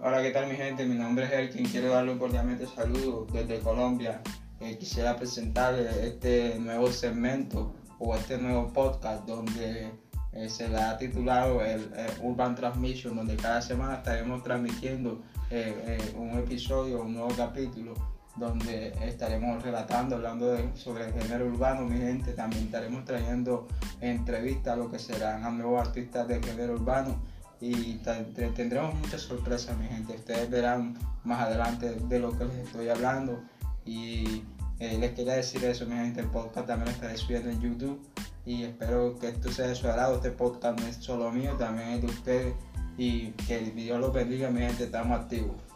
Hola, ¿qué tal mi gente? Mi nombre es Elkin, quiero darle un cordialmente saludo desde Colombia. Quisiera presentarles este nuevo segmento o este nuevo podcast donde se le ha titulado el Urban Transmission, donde cada semana estaremos transmitiendo un episodio, un nuevo capítulo, donde estaremos relatando, hablando sobre el género urbano, mi gente. También estaremos trayendo entrevistas a lo que serán a nuevos artistas del género urbano. Y tendremos muchas sorpresas, mi gente. Ustedes verán más adelante de lo que les estoy hablando. Y les quería decir eso, mi gente. El podcast también lo estaré subiendo en YouTube. Y espero que esto sea de su agrado. Este podcast no es solo mío, también es de ustedes. Y que el Dios los bendiga, mi gente. Estamos activos.